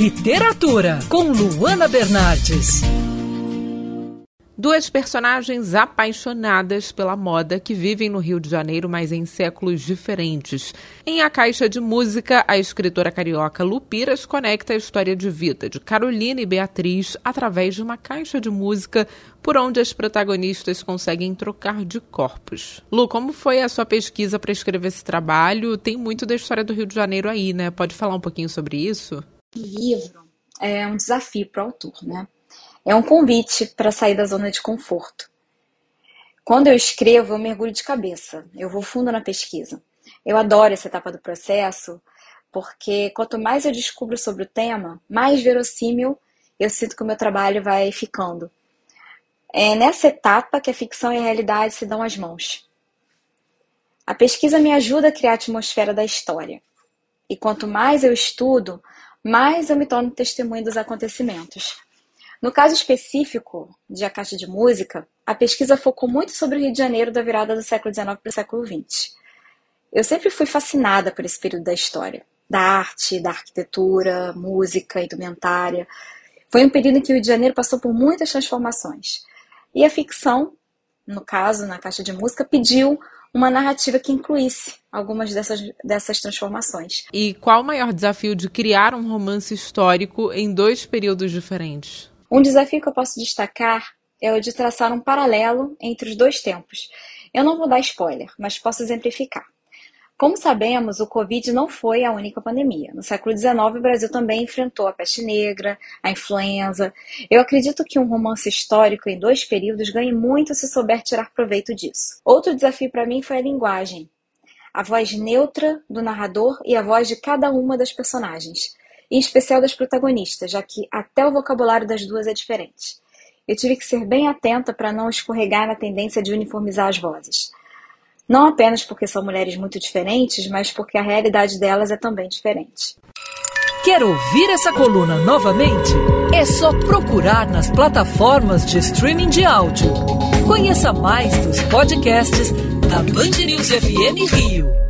Literatura com Luana Bernardes. Duas personagens apaixonadas pela moda que vivem no Rio de Janeiro, mas em séculos diferentes. Em A Caixa de Música, a escritora carioca Lu Piras conecta a história de vida de Carolina e Beatriz através de uma caixa de música por onde as protagonistas conseguem trocar de corpos. Lu, como foi a sua pesquisa para escrever esse trabalho? Tem muito da história do Rio de Janeiro aí, né? Pode falar um pouquinho sobre isso? O livro é um desafio para o autor, né? É um convite para sair da zona de conforto. Quando eu escrevo, eu mergulho de cabeça, eu vou fundo na pesquisa. Eu adoro essa etapa do processo, porque quanto mais eu descubro sobre o tema, mais verossímil eu sinto que o meu trabalho vai ficando. É nessa etapa que a ficção e a realidade se dão as mãos. A pesquisa me ajuda a criar a atmosfera da história. E quanto mais eu estudo, mais eu me torno testemunha dos acontecimentos. No caso específico de A Caixa de Música, a pesquisa focou muito sobre o Rio de Janeiro da virada do século XIX para o século XX. Eu sempre fui fascinada por esse período da história, da arte, da arquitetura, música, indumentária. Foi um período em que o Rio de Janeiro passou por muitas transformações. E a ficção, no caso, na Caixa de Música, pediu uma narrativa que incluísse algumas dessas transformações. E qual o maior desafio de criar um romance histórico em dois períodos diferentes? Um desafio que eu posso destacar é o de traçar um paralelo entre os dois tempos. Eu não vou dar spoiler, mas posso exemplificar. Como sabemos, o Covid não foi a única pandemia. No século XIX, o Brasil também enfrentou a peste negra, a influenza. Eu acredito que um romance histórico em dois períodos ganhe muito se souber tirar proveito disso. Outro desafio para mim foi a linguagem. A voz neutra do narrador e a voz de cada uma das personagens. Em especial das protagonistas, já que até o vocabulário das duas é diferente. Eu tive que ser bem atenta para não escorregar na tendência de uniformizar as vozes. Não apenas porque são mulheres muito diferentes, mas porque a realidade delas é também diferente. Quer ouvir essa coluna novamente? É só procurar nas plataformas de streaming de áudio. Conheça mais dos podcasts da Band News FM Rio.